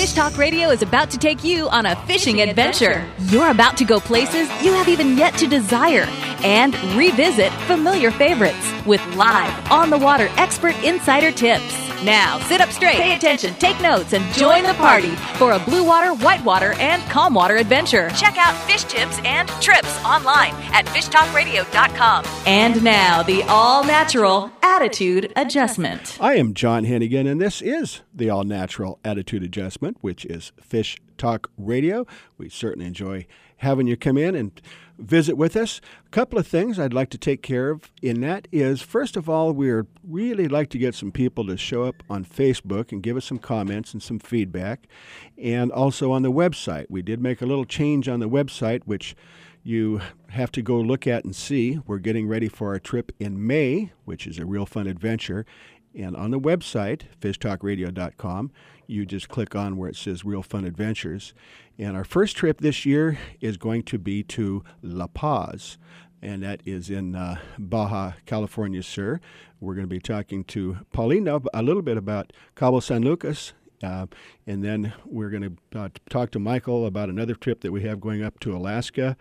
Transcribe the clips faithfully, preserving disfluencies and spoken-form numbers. Fish Talk Radio is about to take you on a fishing adventure. You're about to go places you have even yet to desire and revisit familiar favorites with live, on-the-water expert insider tips. Now, sit up straight, pay attention, take notes, and join the party for a blue water, white water, and calm water adventure. Check out fish tips and trips online at fish talk radio dot com. And now, the all-natural attitude adjustment. I am John Hannigan, and this is the all-natural attitude adjustment, which is Fish Talk Radio. We certainly enjoy having you come in and visit with us. A couple of things I'd like to take care of in that is, first of all, we'd really like to get some people to show up on Facebook and give us some comments and some feedback, and also on the website. We did make a little change on the website, which you have to go look at and see. We're getting ready for our trip in May, which is a real fun adventure. And on the website, fish talk radio dot com, you just click on where it says Real Fun Adventures. And our first trip this year is going to be to La Paz, and that is in uh, Baja California, sir. We're going to be talking to Paulina a little bit about Cabo San Lucas, uh, and then we're going to uh, talk to Michael about another trip that we have going up to Alaska,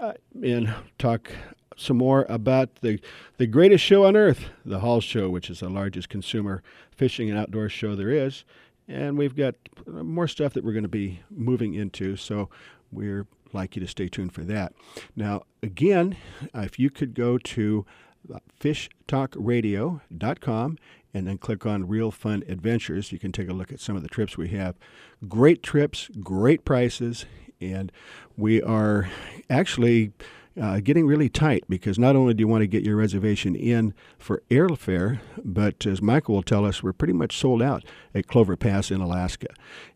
uh, and talk some more about the the greatest show on earth, the Hall Show, which is the largest consumer fishing and outdoor show there is. And we've got more stuff that we're going to be moving into, so we'd like you to stay tuned for that. Now, again, if you could go to fish talk radio dot com and then click on Real Fun Adventures, you can take a look at some of the trips we have. Great trips, great prices, and we are actually Uh, getting really tight, because not only do you want to get your reservation in for airfare, but as Michael will tell us, we're pretty much sold out at Clover Pass in Alaska.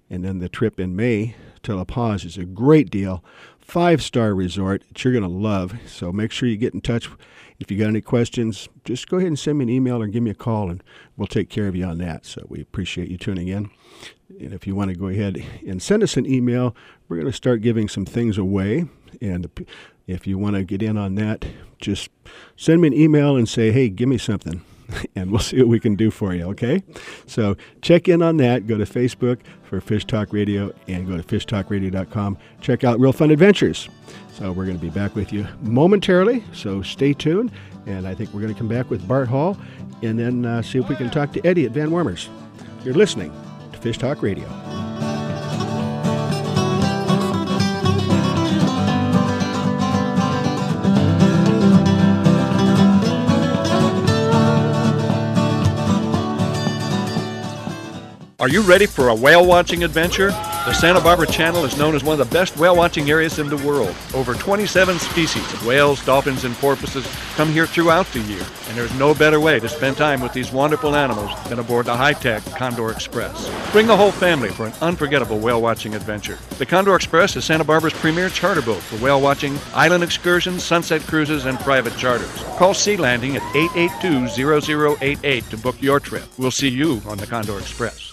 And then the trip in May to La Paz is a great deal. Five-star resort that you're going to love. So make sure you get in touch. If you got any questions, just go ahead and send me an email or give me a call, and we'll take care of you on that. So we appreciate you tuning in. And if you want to go ahead and send us an email, we're going to start giving some things away. And if you want to get in on that, just send me an email and say, hey, give me something, and we'll see what we can do for you, okay? So check in on that. Go to Facebook for Fish Talk Radio and go to fish talk radio dot com. Check out Real Fun Adventures. So we're going to be back with you momentarily, so stay tuned. And I think we're going to come back with Bart Hall and then uh, see if we can talk to Eddie at Van Wormer's. You're listening to Fish Talk Radio. Are you ready for a whale watching adventure? The Santa Barbara Channel is known as one of the best whale watching areas in the world. Over twenty-seven species of whales, dolphins, and porpoises come here throughout the year, and there's no better way to spend time with these wonderful animals than aboard the high-tech Condor Express. Bring the whole family for an unforgettable whale watching adventure. The Condor Express is Santa Barbara's premier charter boat for whale watching, island excursions, sunset cruises, and private charters. Call Sea Landing at eight eight two, zero zero eight eight to book your trip. We'll see you on the Condor Express.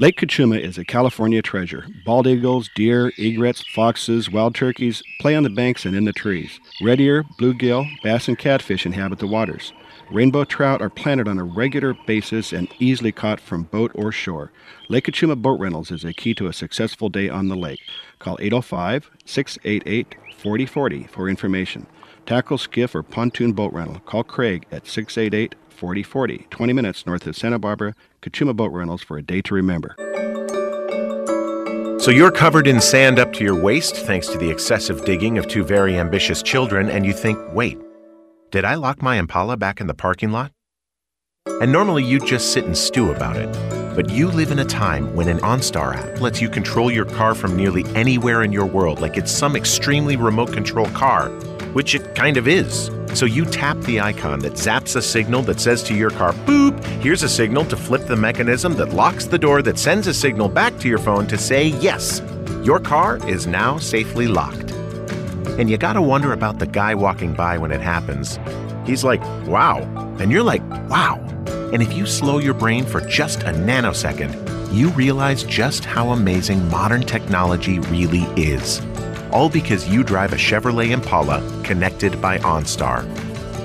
Lake Cachuma is a California treasure. Bald eagles, deer, egrets, foxes, wild turkeys play on the banks and in the trees. Red ear, bluegill, bass, and catfish inhabit the waters. Rainbow trout are planted on a regular basis and easily caught from boat or shore. Lake Cachuma Boat Rentals is a key to a successful day on the lake. Call eight oh five, six eight eight, four oh four oh for information. Tackle, skiff, or pontoon boat rental. Call Craig at six eight eight, four oh four oh, twenty minutes north of Santa Barbara. Cachuma Boat Rentals for a day to remember. So you're covered in sand up to your waist thanks to the excessive digging of two very ambitious children, and you think, wait, did I lock my Impala back in the parking lot? And normally you just sit and stew about it, but you live in a time when an OnStar app lets you control your car from nearly anywhere in your world, like it's some extremely remote control car, which it kind of is. So you tap the icon that zaps a signal that says to your car, boop, here's a signal to flip the mechanism that locks the door that sends a signal back to your phone to say, yes, your car is now safely locked. And you gotta wonder about the guy walking by when it happens. He's like, wow. And you're like, wow. And if you slow your brain for just a nanosecond, you realize just how amazing modern technology really is. All because you drive a Chevrolet Impala connected by OnStar.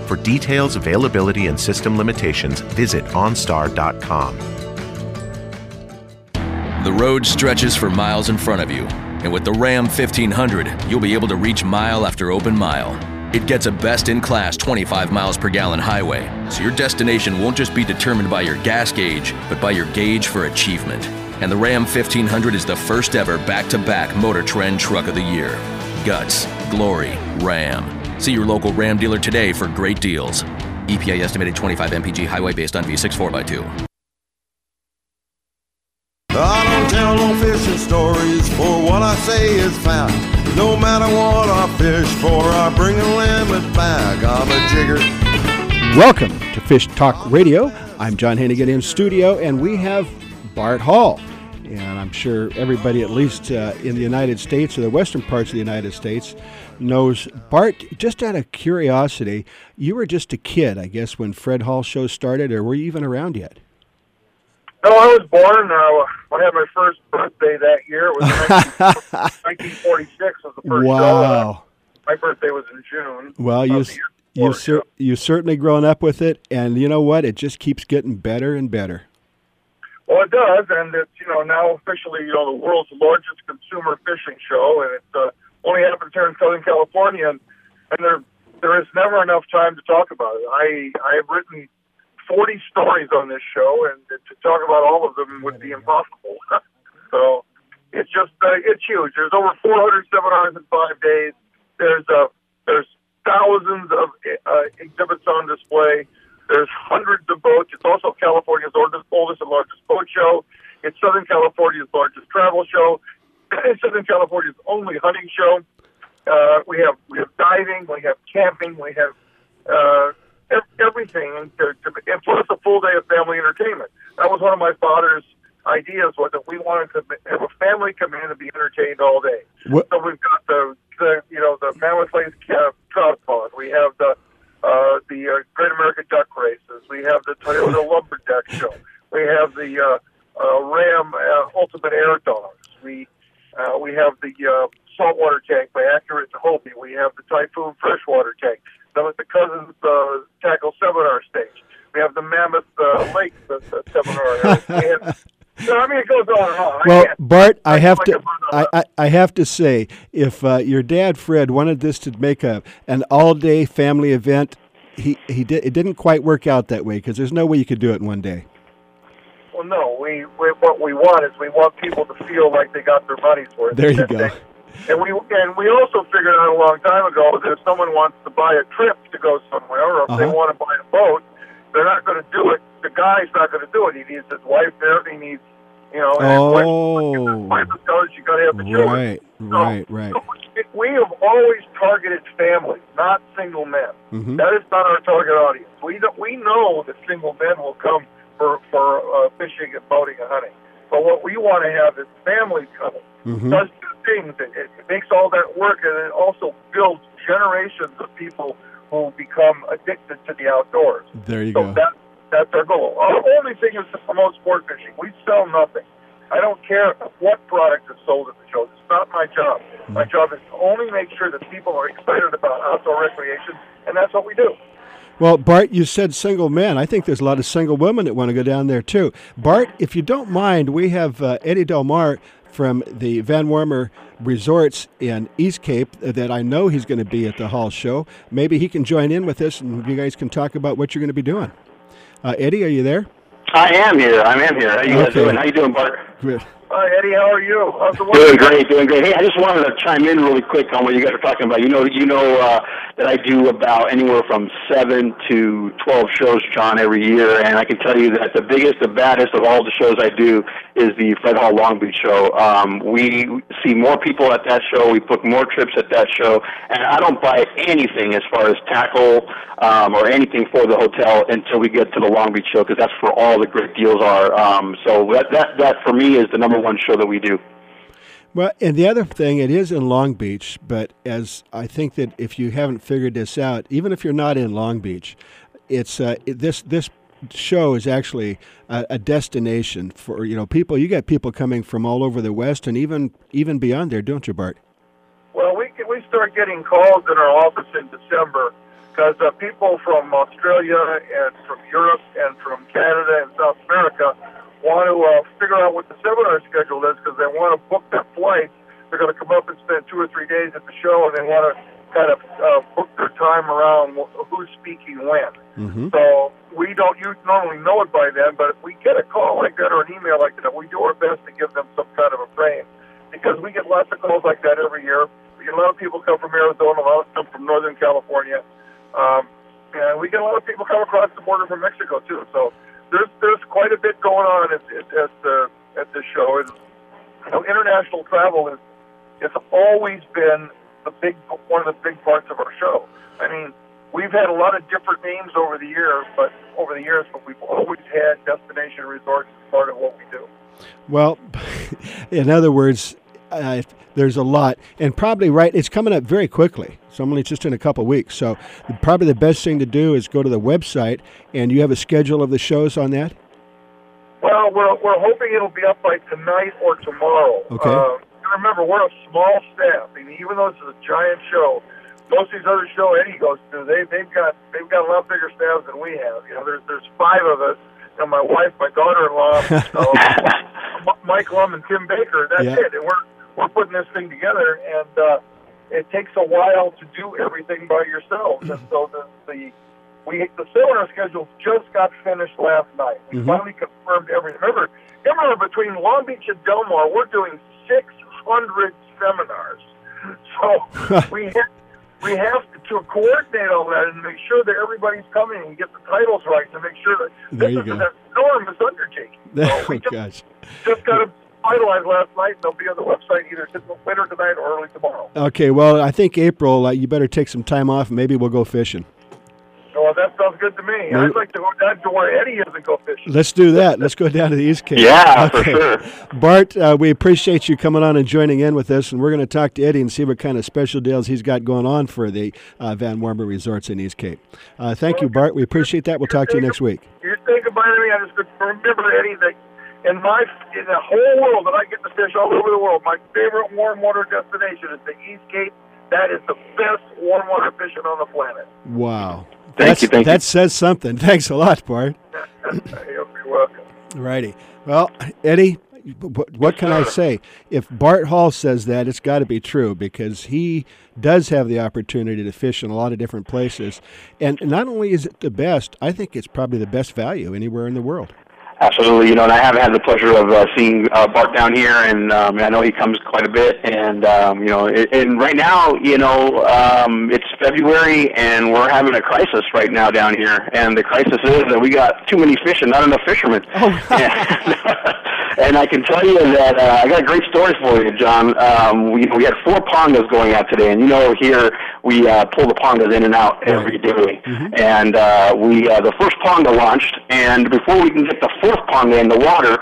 For details, availability, and system limitations, visit OnStar dot com. The road stretches for miles in front of you, and with the Ram fifteen hundred, you'll be able to reach mile after open mile. It gets a best-in-class twenty-five miles per gallon highway, so your destination won't just be determined by your gas gauge, but by your gauge for achievement. And the Ram fifteen hundred is the first ever back-to-back Motor Trend Truck of the Year. Guts, glory, Ram. See your local Ram dealer today for great deals. E P A estimated twenty-five M P G highway based on V six four by two. I don't tell no fishing stories, for what I say is fact. No matter what I fish for, I bring a limit back. I'm a jigger. Welcome to Fish Talk Radio. I'm John Hannigan in studio, and we have Bart Hall. And I'm sure everybody, at least uh, in the United States or the western parts of the United States, knows Bart. Just out of curiosity, you were just a kid, I guess, when Fred Hall Show started, or were you even around yet? No, I was born, uh, I had my first birthday that year. It was nineteen forty-six was the first wow. show. Wow. My birthday was in June. Well, you, you cer- you've certainly grown up with it, and you know what? It just keeps getting better and better. Well, it does, and it's, you know, now officially, you know, the world's largest consumer fishing show, and it uh, only happens here in Southern California, and, and there there is never enough time to talk about it. I I have written forty stories on this show, and to talk about all of them would be impossible. So it's just, uh, it's huge. There's over four hundred seminars in five days. There's uh, there's thousands of uh, exhibits on display. There's hundreds of boats. It's also California's oldest and largest boat show. It's Southern California's largest travel show. It's Southern California's only hunting show. Uh, we have we have diving, we have camping, we have... Uh, everything, to, to, and plus a full day of family entertainment. That was one of my father's ideas, was that we wanted to have a family come in and be entertained all day. What? So we've got the, the you know, the Mammoth Lakes trout pond. We have the uh, the uh, Great American Duck Races. We have the Toyota Lumberjack Show. We have the uh, uh, Ram uh, Ultimate Air Dogs. We, uh, we have the uh, Saltwater Tank by Accurate to Hopi. We have the Typhoon Freshwater Tank. With the Cousins uh, Tackle Seminar Stage. We have the Mammoth uh, Lake the, the Seminar. And, so, I mean, it goes on and on. Well, I Bart, I, I have to I, I, I have to say, if uh, your dad, Fred, wanted this to make a, an all-day family event, he, he did, it didn't quite work out that way, because there's no way you could do it in one day. Well, no. We, we What we want is we want people to feel like they got their money's worth. There you go. Day. And we and we also figured out a long time ago that if someone wants to buy a trip to go somewhere, or if uh-huh. they want to buy a boat, they're not going to do it. The guy's not going to do it. He needs his wife there. He needs, you know, oh, his wife tells you got to have the children. Right, so, right, right. So we have always targeted families, not single men. Mm-hmm. That is not our target audience. We don't, we know that single men will come for for uh, fishing and boating and hunting, but what we want to have is families coming. Mm-hmm. Does two things. It, it makes all that work, and it also builds generations of people who become addicted to the outdoors. There you so go. So that, that's our goal. Our only thing is to promote sport fishing. We sell nothing. I don't care what product is sold at the show. It's not my job. Mm-hmm. My job is to only make sure that people are excited about outdoor recreation, and that's what we do. Well, Bart, you said single men. I think there's a lot of single women that want to go down there, too. Bart, if you don't mind, we have uh, Eddie Del Mar from the Van Wormer Resorts in East Cape that I know he's going to be at the Hall Show. Maybe he can join in with us, and you guys can talk about what you're going to be doing. Uh, Eddie, are you there? I am here. I am here. How you guys okay. doing? How you doing, Bart? Good. Hi, Eddie. How are you? How's the weather? Doing great. Doing great. Hey, I just wanted to chime in really quick on what you guys are talking about. You know, you know uh, that I do about anywhere from seven to twelve shows, John, every year, and I can tell you that the biggest, the baddest of all the shows I do is the Fred Hall Long Beach show. Um, we see more people at that show. We book more trips at that show. And I don't buy anything as far as tackle um, or anything for the hotel until we get to the Long Beach show, because that's where all the great deals are. Um, so that, that, that, for me, is the number one show that we do. Well, and the other thing, it is in Long Beach, but as I think that if you haven't figured this out, even if you're not in Long Beach, it's uh, this this show is actually a, a destination for, you know, people. You got people coming from all over the West and even even beyond there, don't you, Bart? Well, we can, we start getting calls in our office in December because uh, people from Australia and from Europe and from Canada and South America want to uh, figure out what the seminar schedule is, because they want to book their flights. They're going to come up and spend two or three days at the show, and they want to kind of uh, book their time around who's speaking when. Mm-hmm. So we don't you normally know it by then, but if we get a call like that or an email like that, we do our best to give them some kind of a frame, because we get lots of calls like that every year. We get a lot of people come from Arizona, a lot of them from Northern California, um, and we get a lot of people come across the border from Mexico too. So There's there's quite a bit going on at at, at the at this show. And, you know, international travel is it's always been the big one of the big parts of our show. I mean, we've had a lot of different names over the years, but over the years, but we've always had destination resorts as part of what we do. Well, in other words, uh, there's a lot, and probably right. It's coming up very quickly. It's only just in a couple of weeks. So probably the best thing to do is go to the website. And you have a schedule of the shows on that? Well, we're we're hoping it'll be up by tonight or tomorrow. Okay. Uh, remember, we're a small staff. I mean, even though this is a giant show, most of these other shows Eddie goes to, they they've got they've got a lot bigger staffs than we have. You know, there's there's five of us. And my wife, my daughter-in-law, uh, Mike Lum, and Tim Baker. That's yeah. it. And we're we're putting this thing together, and uh, it takes a while to do everything by yourselves. And so the, the we the seminar schedule just got finished last night. We mm-hmm. finally confirmed everything. Remember, remember, between Long Beach and Del Mar, we're doing six hundred seminars. So we have, we have to coordinate all that and make sure that everybody's coming and get the titles right to make sure that there this is go. an enormous undertaking. So we just, gosh. just got to... finalized last night, and they'll be on the website either later tonight or early tomorrow. Okay, well, I think April, uh, you better take some time off, and maybe we'll go fishing. Well, that sounds good to me. Maybe. I'd like to go down to where Eddie is and go fishing. Let's do that. Let's go down to the East Cape. Yeah, okay. For sure. Bart, uh, we appreciate you coming on and joining in with us, and we're going to talk to Eddie and see what kind of special deals he's got going on for the uh, Van Wormer Resorts in East Cape. Uh, thank well, you, Bart. We appreciate that. We'll talk to you next week. You're saying goodbye to me. I just remember, Eddie, that In my in the whole world that I get to fish all over the world, my favorite warm water destination is the East Cape. That is the best warm water fishing on the planet. Wow. Thank That's, you. Thank that you. says something. Thanks a lot, Bart. You're welcome. Righty. Well, Eddie, what can I say? If Bart Hall says that, it's got to be true, because he does have the opportunity to fish in a lot of different places. And not only is it the best, I think it's probably the best value anywhere in the world. Absolutely, you know, and I haven't had the pleasure of uh, seeing uh, Bart down here, and um, I know he comes quite a bit, and, um, you know, it, and right now, you know, um, it's February, and we're having a crisis right now down here, and the crisis is that we got too many fish and not enough fishermen. Oh, and, and I can tell you that uh, I got a great story for you, John. Um, we, we had four pongas going out today, and, you know, here we uh, pull the pongas in and out right. every day, mm-hmm. and uh, we uh, the first ponga launched, and before we can get the fourth ponga in the water,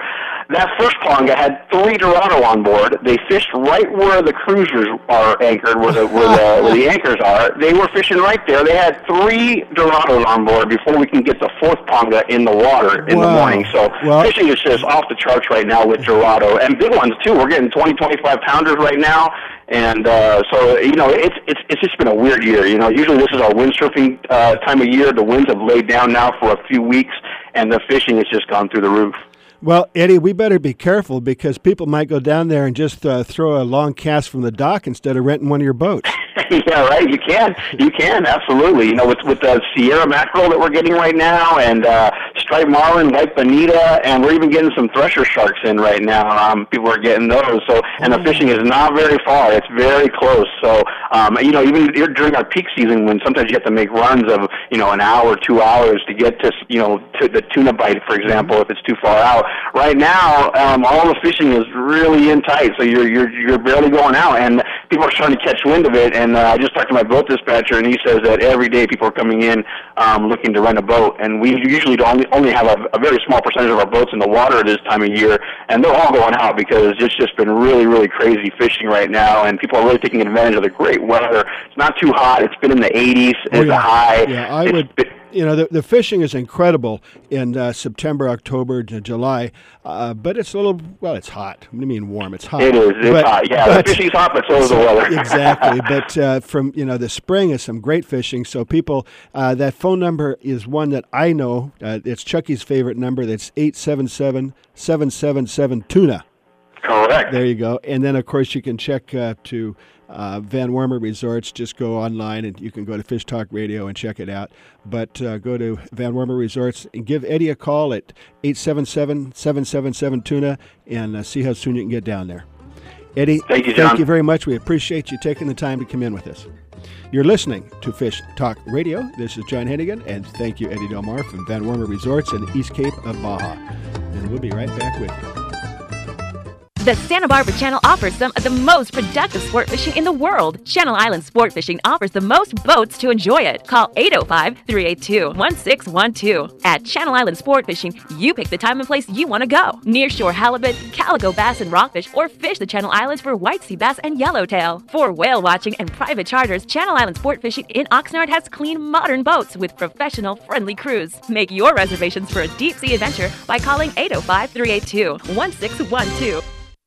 that first ponga had three Dorado on board. They fished right where the cruisers are anchored, where the, where the, where the anchors are. They were fishing right there. They had three Dorados on board before we can get the fourth ponga in the water in wow. the morning. So well, fishing is just off the charts right now with Dorado. And big ones, too. We're getting twenty, twenty-five pounders right now. And uh, so, you know, it's, it's it's just been a weird year. You know, usually this is our windsurfing uh, time of year. The winds have laid down now for a few weeks, and the fishing has just gone through the roof. Well, Eddie, we better be careful, because people might go down there and just uh, throw a long cast from the dock instead of renting one of your boats. Yeah, right. You can, you can absolutely. You know, with with the Sierra mackerel that we're getting right now, and uh, striped marlin, white bonita, and we're even getting some thresher sharks in right now. Um, people are getting those. So, and the fishing is not very far; it's very close. So, um, you know, even during our peak season, when sometimes you have to make runs of you know an hour, two hours to get to you know to the tuna bite, for example, if it's too far out. Right now, um, all the fishing is really in tight, so you're you're you're barely going out, and people are starting to catch wind of it. And Uh, I just talked to my boat dispatcher, and he says that every day people are coming in um, looking to rent a boat, and we usually only only have a, a very small percentage of our boats in the water this time of year, and they're all going out because it's just been really, really crazy fishing right now, and people are really taking advantage of the great weather. It's not too hot. It's been in the eighties. It's oh, yeah. a high. Yeah, I it's would. Been, You know, the, the fishing is incredible in uh, September, October to July, uh, but it's a little, well, it's hot. I mean, warm. It's hot. It is. It's but, hot. Yeah, but, the fishing's hot, but so is the weather. Exactly. But uh, from, you know, the spring is some great fishing. So people, uh, that phone number is one that I know. Uh, it's Chucky's favorite number. That's eight seven seven, seven seven seven, TUNA. Correct. There you go. And then, of course, you can check uh, to... Uh, Van Wormer Resorts. Just go online and you can go to Fish Talk Radio and check it out. But uh, go to Van Wormer Resorts and give Eddie a call at eight seven seven, seven seven seven, TUNA and uh, see how soon you can get down there. Eddie, thank you, John. Thank you very much. We appreciate you taking the time to come in with us. You're listening to Fish Talk Radio. This is John Hannigan, and thank you, Eddie Del Mar from Van Wormer Resorts in the East Cape of Baja. And we'll be right back with you. The Santa Barbara Channel offers some of the most productive sport fishing in the world. Channel Island Sport Fishing offers the most boats to enjoy it. Call eight oh five, three eight two, one six one two. At Channel Island Sport Fishing, you pick the time and place you want to go. Nearshore halibut, calico bass and rockfish, or fish the Channel Islands for white sea bass and yellowtail. For whale watching and private charters, Channel Island Sport Fishing in Oxnard has clean, modern boats with professional, friendly crews. Make your reservations for a deep-sea adventure by calling eight oh five, three eight two, one six one two.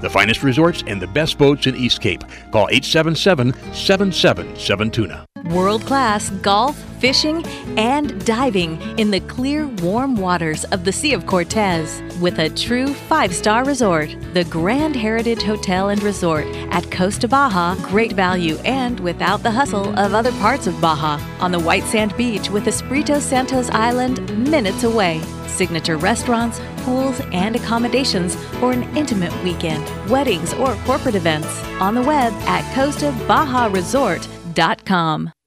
The finest resorts and the best boats in East Cape. Call eight seven seven, seven seven seven, TUNA. World-class golf, fishing, and diving in the clear, warm waters of the Sea of Cortez with a true five-star resort. The Grand Heritage Hotel and Resort at Costa Baja, great value and without the hustle of other parts of Baja. On the white sand beach with Espírito Santos Island minutes away. Signature restaurants, pools, and accommodations for an intimate weekend, weddings, or corporate events. On the web at costa baja resort dot com.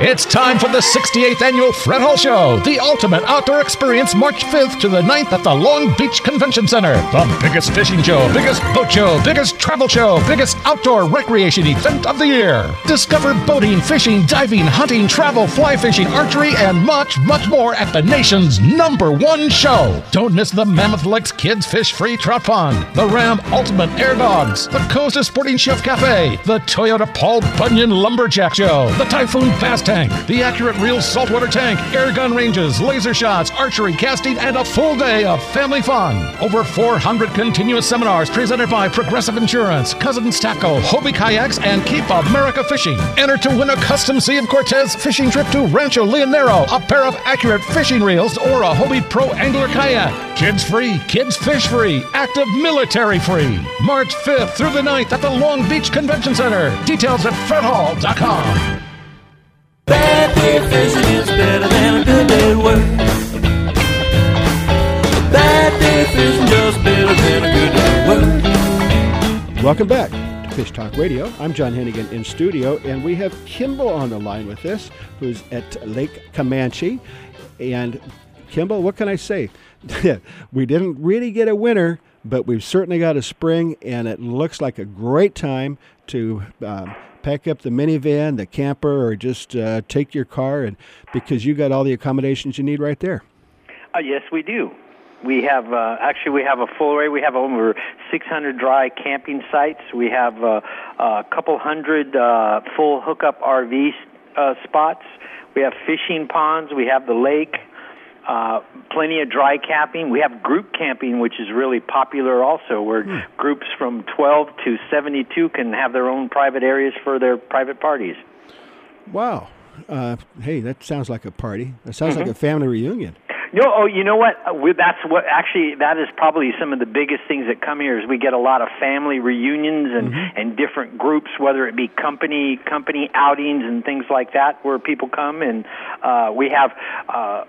It's time for the sixty-eighth Annual Fred Hall Show, the ultimate outdoor experience, March fifth to the ninth at the Long Beach Convention Center. The biggest fishing show, biggest boat show, biggest travel show, biggest outdoor recreation event of the year. Discover boating, fishing, diving, hunting, travel, fly fishing, archery, and much, much more at the nation's number one show. Don't miss the Mammoth Lakes Kids Fish Free Trout Pond, the Ram Ultimate Air Dogs, the Costa Sporting Chef Cafe, the Toyota Paul Bunyan Lumberjack Show, the Typhoon Bass Tank, the Accurate Reel Saltwater Tank, air gun ranges, laser shots, archery, casting, and a full day of family fun. Over four hundred continuous seminars presented by Progressive Insurance, Cousins Tackle, Hobie Kayaks, and Keep America Fishing. Enter to win a custom Sea of Cortez fishing trip to Rancho Leonero, a pair of Accurate fishing reels, or a Hobie Pro Angler Kayak. Kids free, kids fish free, active military free. March fifth through the ninth at the Long Beach Convention Center. Details at fred hall dot com. Bad day fishing is better than a good day work. Bad day fishing just better than a good day work. Welcome back to Fish Talk Radio. I'm John Hannigan in studio, and we have Kimball on the line with us, who's at Lake Camanche. And Kimball, what can I say? We didn't really get a winter, but we've certainly got a spring, and it looks like a great time to um, pack up the minivan, the camper, or just uh, take your car, and because you got all the accommodations you need right there. Uh, yes, we do. We have, uh, actually, we have a full array. We have over six hundred dry camping sites. We have uh, a couple hundred uh, full hookup R V uh, spots. We have fishing ponds. We have the lake. Uh, plenty of dry camping. We have group camping, which is really popular also, where hmm. groups from twelve to seventy-two can have their own private areas for their private parties. Wow. Uh, hey, that sounds like a party. That sounds mm-hmm. like a family reunion. No, oh, you know what? We, that's what actually that is probably some of the biggest things that come here is we get a lot of family reunions and, mm-hmm. and different groups, whether it be company company outings and things like that, where people come and uh, we have uh,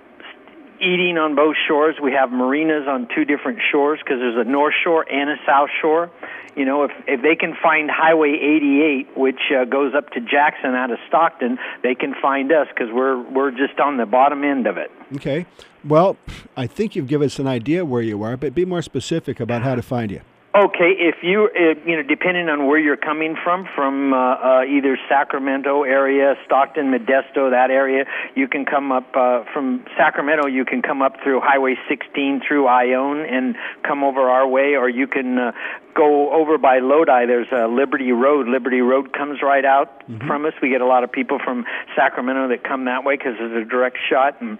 eating on both shores. We have marinas on two different shores because there's a north shore and a south shore. You know, if if they can find Highway eighty-eight, which uh, goes up to Jackson out of Stockton, they can find us because we're we're just on the bottom end of it. Okay. Well, I think you've given us an idea where you are, but be more specific about how to find you. Okay, if you, if, you know, depending on where you're coming from, from uh, uh, either Sacramento area, Stockton, Modesto, that area, you can come up uh, from Sacramento. You can come up through Highway sixteen through Ione and come over our way, or you can uh, go over by Lodi. There's uh, Liberty Road. Liberty Road comes right out mm-hmm. from us. We get a lot of people from Sacramento that come that way because it's a direct shot. And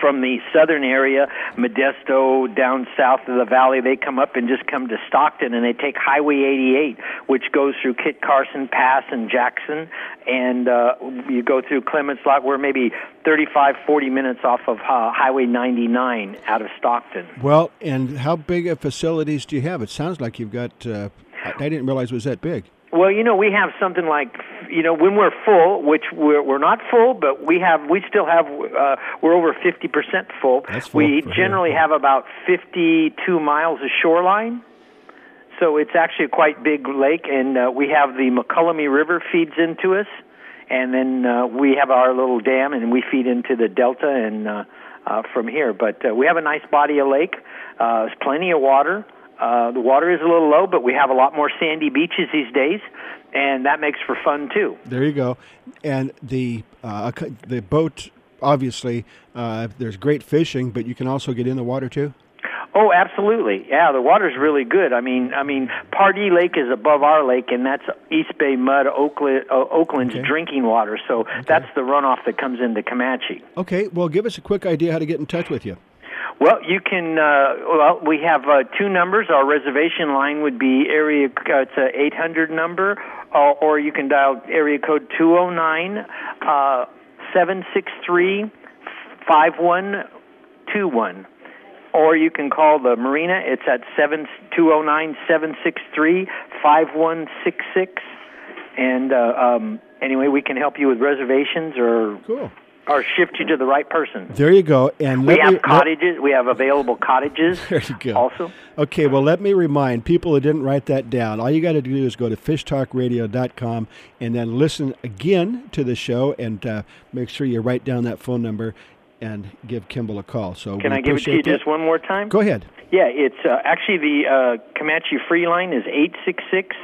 from the southern area, Modesto, down south of the valley, they come up and just come to Stockton, and they take Highway eighty-eight, which goes through Kit Carson Pass and Jackson, and uh, you go through Clements Lock. We're maybe thirty-five, forty minutes off of uh, Highway ninety-nine out of Stockton. Well, and how big of facilities do you have? It sounds like you've got uh, – I didn't realize it was that big. Well, you know, we have something like, you know, when we're full, which we're, we're not full, but we have, we still have, uh, we're over fifty percent full. That's full. We generally sure. have about fifty-two miles of shoreline. So it's actually a quite big lake, and uh, we have the McCullamy River feeds into us, and then uh, we have our little dam, and we feed into the delta and uh, uh, from here. But uh, we have a nice body of lake. Uh, there's plenty of water. Uh, the water is a little low, but we have a lot more sandy beaches these days, and that makes for fun, too. There you go. And the uh, the boat, obviously, uh, there's great fishing, but you can also get in the water, too? Oh, absolutely. Yeah, the water's really good. I mean, I mean, Pardee Lake is above our lake, and that's East Bay Mud, Oakland, uh, Oakland's okay. drinking water, so okay. that's the runoff that comes into Comanche. Okay, well, give us a quick idea how to get in touch with you. Well, you can, uh, well, we have uh, two numbers. Our reservation line would be area, uh, it's an eight hundred number, uh, or you can dial area code two oh nine, seven six three, five one two one. Or you can call the marina. It's at two oh nine, seven six three, five one six six. And uh, um, anyway, we can help you with reservations or... Cool. Or shift you to the right person. There you go. And we have me, cottages. Let, we have available cottages. There you go. Also. Okay. Well, let me remind people who didn't write that down. All you got to do is go to fish talk radio dot com and then listen again to the show and uh, make sure you write down that phone number and give Kimball a call. So can I give it to you that. just one more time? Go ahead. Yeah. It's uh, actually the uh, Comanche Free Line is eight six six.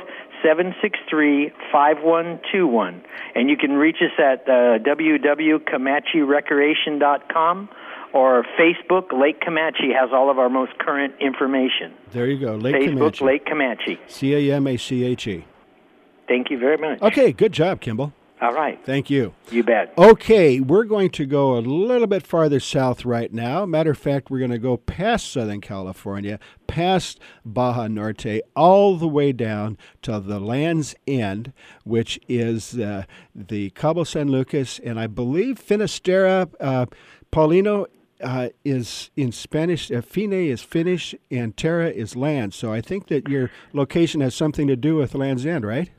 seven six three, five one two one. And you can reach us at uh, w w w dot comanche recreation dot com or Facebook. Lake Camanche has all of our most current information. There you go. Lake Facebook, Comanche. Lake Camanche. C A M A C H E. Thank you very much. Okay, good job, Kimball. All right. Thank you. You bet. Okay, we're going to go a little bit farther south right now. Matter of fact, we're going to go past Southern California, past Baja Norte, all the way down to the Land's End, which is uh, the Cabo San Lucas, and I believe Finisterra, uh, Paulino uh, is in Spanish, uh, Fine is Finnish, and Terra is land. So I think that your location has something to do with Land's End, right?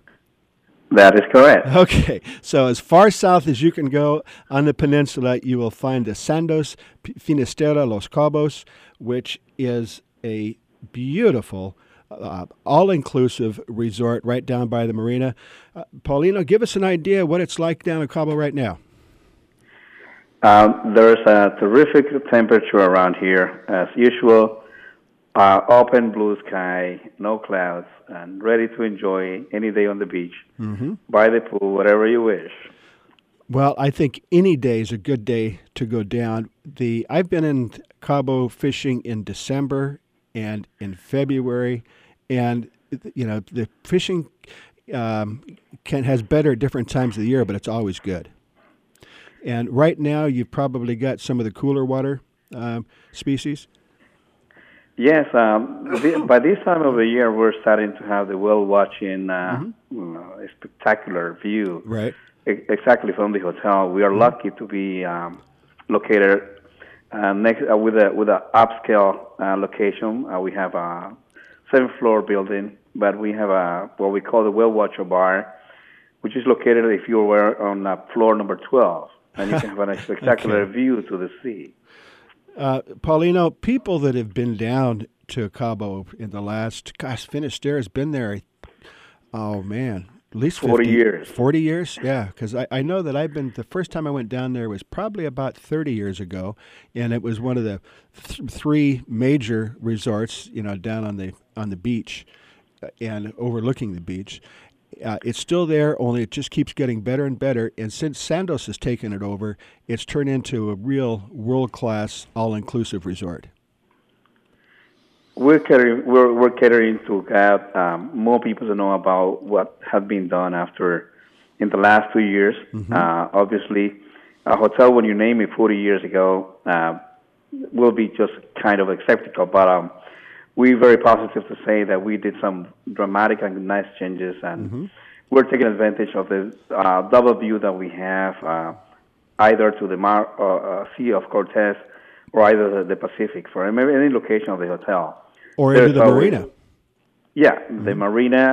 That is correct. Okay, so as far south as you can go on the peninsula, you will find the Sandos Finisterra Los Cabos, which is a beautiful, uh, all-inclusive resort right down by the marina. Uh, Paulino, give us an idea what it's like down in Cabo right now. Um, there's a terrific temperature around here, as usual. Uh, open blue sky, no clouds, and ready to enjoy any day on the beach, mm-hmm. by the pool, whatever you wish. Well, I think any day is a good day to go down. The I've been in Cabo fishing in December and in February, and you know the fishing um, can has better at different times of the year, but it's always good. And right now, you've probably got some of the cooler water um, species. Yes, um, th- by this time of the year, we're starting to have the whale watching uh, mm-hmm. uh, spectacular view. Right. E- exactly from the hotel. We are mm-hmm. lucky to be um, located uh, next uh, with a with an upscale uh, location. Uh, we have a seven floor building, but we have a what we call the whale watcher bar, which is located if you were on uh, floor number twelve, and you can have a spectacular okay. view to the sea. Uh, Paulino, people that have been down to Cabo in the last, gosh, Finisterra has been there, oh man, at least forty years. forty years? Yeah, because I, I know that I've been, the first time I went down there was probably about thirty years ago, and it was one of the th- three major resorts, you know, down on the on the beach and overlooking the beach. Uh, it's still there, only it just keeps getting better and better. And since Sandos has taken it over, it's turned into a real world-class, all-inclusive resort. We're catering, we're, we're catering to have um, more people to know about what has been done after in the last two years. Mm-hmm. Uh, obviously, a hotel, when you name it forty years ago, uh, will be just kind of acceptable, but... Um, We're very positive to say that we did some dramatic and nice changes, and mm-hmm. we're taking advantage of the uh, double view that we have, uh, either to the Mar- uh, uh, Sea of Cortez or either the Pacific for any location of the hotel. Or into the always, marina. Yeah, mm-hmm. the marina,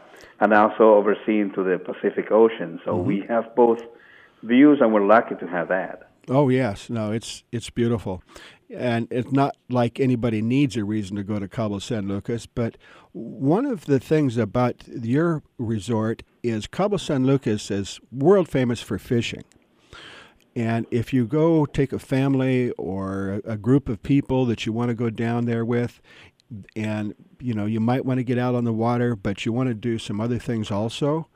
uh, and also overseeing to the Pacific Ocean. So mm-hmm. we have both views, and we're lucky to have that. Oh, yes. No, it's it's beautiful. And it's not like anybody needs a reason to go to Cabo San Lucas, but one of the things about your resort is Cabo San Lucas is world famous for fishing. And if you go take a family or a group of people that you want to go down there with, and you know you might want to get out on the water, but you want to do some other things also,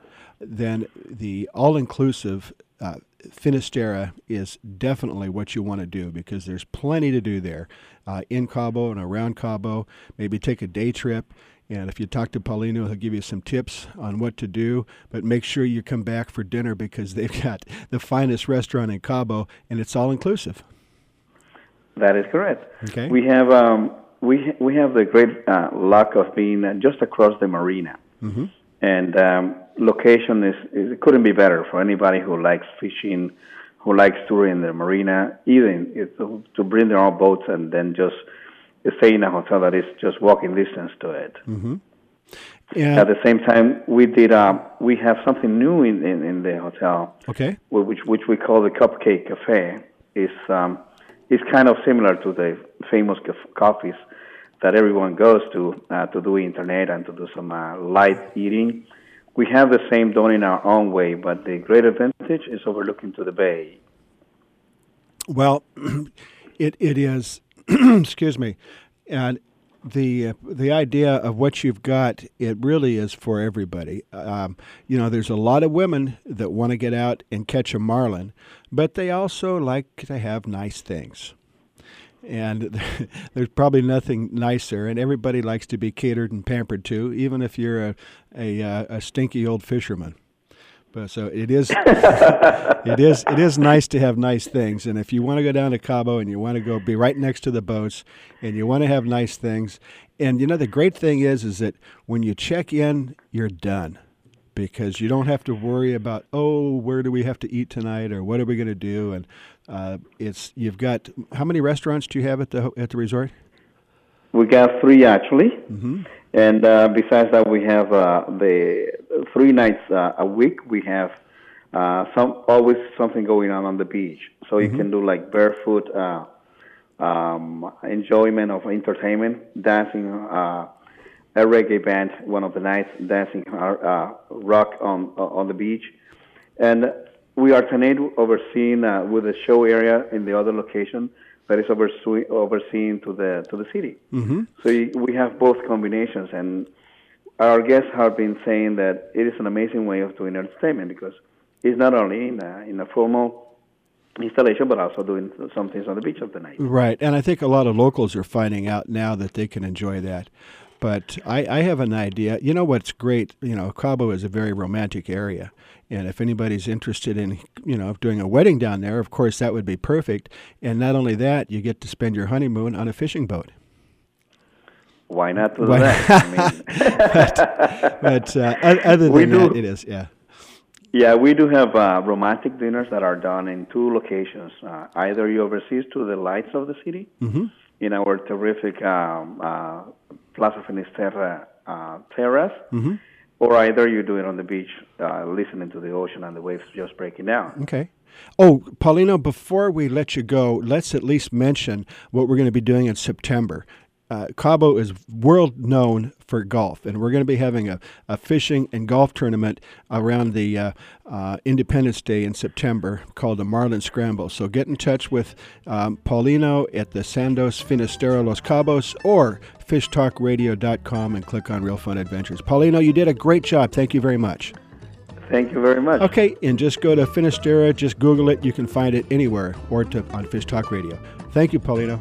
then the all-inclusive uh, Finisterra is definitely what you want to do because there's plenty to do there uh, in Cabo and around Cabo. Maybe take a day trip, and if you talk to Paulino, he'll give you some tips on what to do, but make sure you come back for dinner because they've got the finest restaurant in Cabo, and it's all-inclusive. That is correct. Okay. We have um, we we have the great uh, luck of being just across the marina. Mm-hmm. And um, location is, is it couldn't be better for anybody who likes fishing, who likes touring the marina, even it, to bring their own boats and then just stay in a hotel that is just walking distance to it. Mm-hmm. Yeah. At the same time, we did um, we have something new in, in, in the hotel. Okay. Which which we call the Cupcake Cafe. It's um it's kind of similar to the famous coffees that everyone goes to uh, to do internet and to do some uh, light eating. We have the same done in our own way, but the great advantage is overlooking to the bay. Well, it it is, excuse me, and the uh, the idea of what you've got, it really is for everybody. Um, you know, there's a lot of women that want to get out and catch a marlin, but they also like to have nice things. And there's probably nothing nicer, and everybody likes to be catered and pampered to, even if you're a a, a stinky old fisherman. But so it is, it is, it is nice to have nice things. And if you want to go down to Cabo and you want to go be right next to the boats, and you want to have nice things, and you know the great thing is, is that when you check in, you're done. Because you don't have to worry about, oh, where do we have to eat tonight, or what are we going to do? And uh, it's you've got how many restaurants do you have at the at the resort? We got three actually, mm-hmm. and uh, besides that, we have uh, the three nights uh, a week. We have uh, some always something going on on the beach, so mm-hmm. you can do like barefoot uh, um, enjoyment of entertainment, dancing. Uh, A reggae band, one of the nights, dancing uh, rock on on the beach, and we alternate overseeing uh, with the show area in the other location that is oversee- overseen to the to the city. Mm-hmm. So you, we have both combinations, and our guests have been saying that it is an amazing way of doing entertainment because it's not only in a, in a formal installation, but also doing some things on the beach of the night. Right, and I think a lot of locals are finding out now that they can enjoy that. But I, I have an idea. You know what's great? You know, Cabo is a very romantic area. And if anybody's interested in, you know, doing a wedding down there, of course, that would be perfect. And not only that, you get to spend your honeymoon on a fishing boat. Why not do Why? that? I mean. but but uh, other than that, it is, yeah. Yeah, we do have uh, romantic dinners that are done in two locations. Uh, either you overseas to the lights of the city, mm-hmm. in our terrific um, uh, Plaza Finisterra uh, terrace, mm-hmm. or either you do it on the beach, uh, listening to the ocean and the waves just breaking down. Okay. Oh, Paulina, before we let you go, let's at least mention what we're going to be doing in September. Uh, Cabo is world known for golf, and we're going to be having a, a fishing and golf tournament around the uh, uh, Independence Day in September called the Marlin Scramble. So get in touch with um, Paulino at the Sandos Finisterra Los Cabos or fish talk radio dot com and click on Real Fun Adventures. Paulino, you did a great job. Thank you very much. Thank you very much. Okay, and just go to Finisterra. Just Google it. You can find it anywhere or to, on Fish Talk Radio. Thank you, Paulino.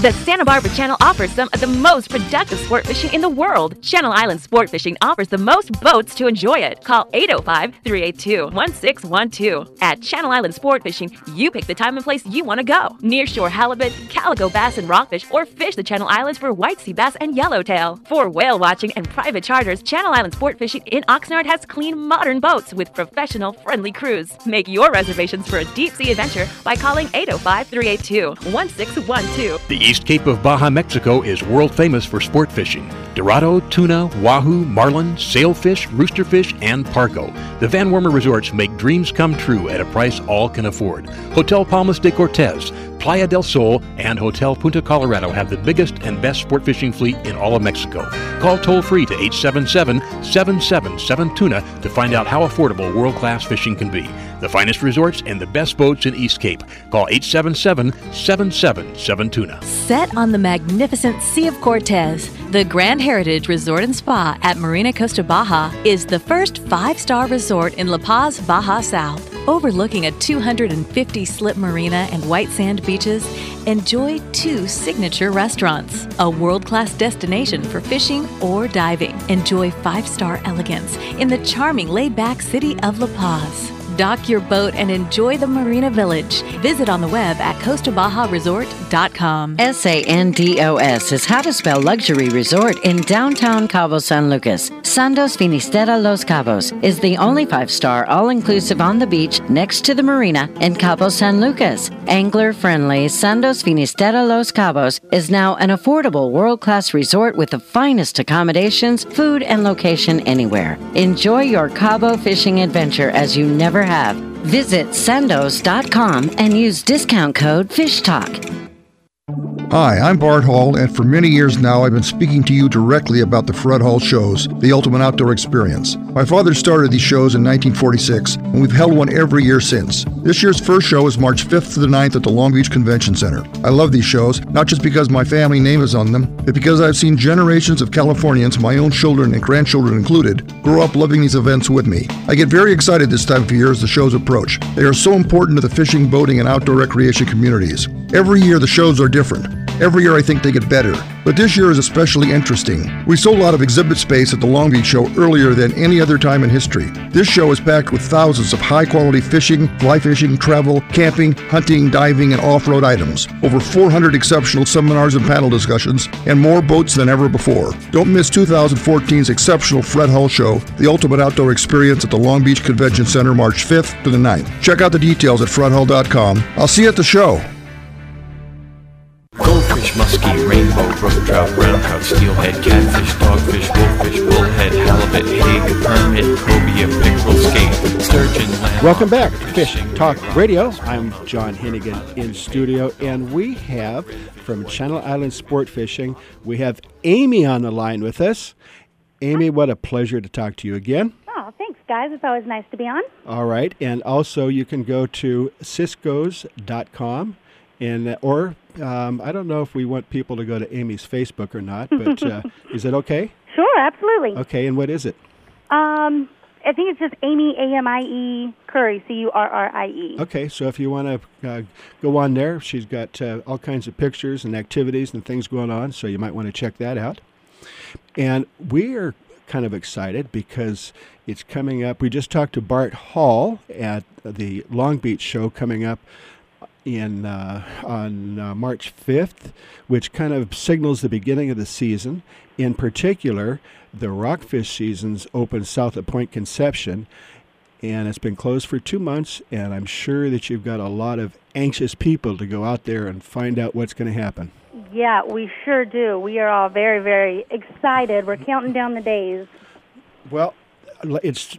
The Santa Barbara Channel offers some of the most productive sport fishing in the world. Channel Island Sport Fishing offers the most boats to enjoy it. Call eight oh five, three eight two, one six one two. At Channel Island Sport Fishing, you pick the time and place you want to go. Nearshore halibut, calico bass and rockfish, or fish the Channel Islands for white sea bass and yellowtail. For whale watching and private charters, Channel Island Sport Fishing in Oxnard has clean, modern boats with professional, friendly crews. Make your reservations for a deep-sea adventure by calling eight oh five, three eight two, one six one two. The East Cape of Baja, Mexico is world famous for sport fishing. Dorado, tuna, wahoo, marlin, sailfish, roosterfish, and pargo. The Van Wormer Resorts make dreams come true at a price all can afford. Hotel Palmas de Cortez, Playa del Sol, and Hotel Punta Colorado have the biggest and best sport fishing fleet in all of Mexico. Call toll-free to eight seven seven, seven seven seven, TUNA to find out how affordable world-class fishing can be. The finest resorts and the best boats in East Cape. Call eight seven seven, seven seven seven, TUNA. Set on the magnificent Sea of Cortez, the Grand Heritage Resort and Spa at Marina Costa Baja is the first five-star resort in La Paz, Baja South. Overlooking a two hundred fifty slip marina and white sand beaches, enjoy two signature restaurants, a world-class destination for fishing or diving. Enjoy five-star elegance in the charming laid-back city of La Paz. Dock your boat and enjoy the Marina Village. Visit on the web at costa baja resort dot com. S A N D O S is how to spell luxury resort in downtown Cabo San Lucas. Sandos Finisterra Los Cabos is the only five-star all-inclusive on the beach next to the marina in Cabo San Lucas. Angler-friendly Sandos Finisterra Los Cabos is now an affordable world-class resort with the finest accommodations, food, and location anywhere. Enjoy your Cabo fishing adventure as you never have. Visit sandos dot com and use discount code FISHTALK. Hi, I'm Bart Hall, and for many years now I've been speaking to you directly about the Fred Hall shows, the ultimate outdoor experience. My father started these shows in nineteen forty-six, and we've held one every year since. This year's first show is March fifth to the ninth at the Long Beach Convention Center. I love these shows, not just because my family name is on them, but because I've seen generations of Californians, my own children and grandchildren included, grow up loving these events with me. I get very excited this time of year as the shows approach. They are so important to the fishing, boating, and outdoor recreation communities. Every year the shows are different. Every year I think they get better, but this year is especially interesting. We sold out of exhibit space at the Long Beach show earlier than any other time in history. This show is packed with thousands of high-quality fishing, fly fishing, travel, camping, hunting, diving, and off-road items. Over four hundred exceptional seminars and panel discussions, and more boats than ever before. Don't miss two thousand fourteen's exceptional Fred Hall Show, the ultimate outdoor experience at the Long Beach Convention Center, March fifth to the ninth. Check out the details at fred hall dot com. I'll see you at the show. Goldfish perch, muskie, rainbow, brook trout, brown trout, steelhead, catfish, dogfish, wolffish, bullhead, halibut, hake, permit, cobia, pickerel, skate, sturgeon, lamb. Welcome back to Fish Talk Radio. I'm John Hannigan in studio, and we have from Channel Island Sport Fishing, we have Amy on the line with us. Amy, what a pleasure to talk to you again. Oh, thanks, guys. It's always nice to be on. All right. And also, you can go to ciscos dot com. And, or, um, I don't know if we want people to go to Amy's Facebook or not, but uh, is it okay? Sure, absolutely. Okay, and what is it? Um, I think it's just Amy, A M I E, Curry, C U R R I E. Okay, so if you want to uh, go on there, she's got uh, all kinds of pictures and activities and things going on, so you might want to check that out. And we are kind of excited because it's coming up. We just talked to Bart Hall at the Long Beach show coming up in uh, on uh, March fifth, which kind of signals the beginning of the season. In particular, the rockfish seasons open south of Point Conception, and it's been closed for two months, and I'm sure that you've got a lot of anxious people to go out there and find out what's going to happen. Yeah, we sure do. We are all very, very excited. We're counting down the days. Well, it's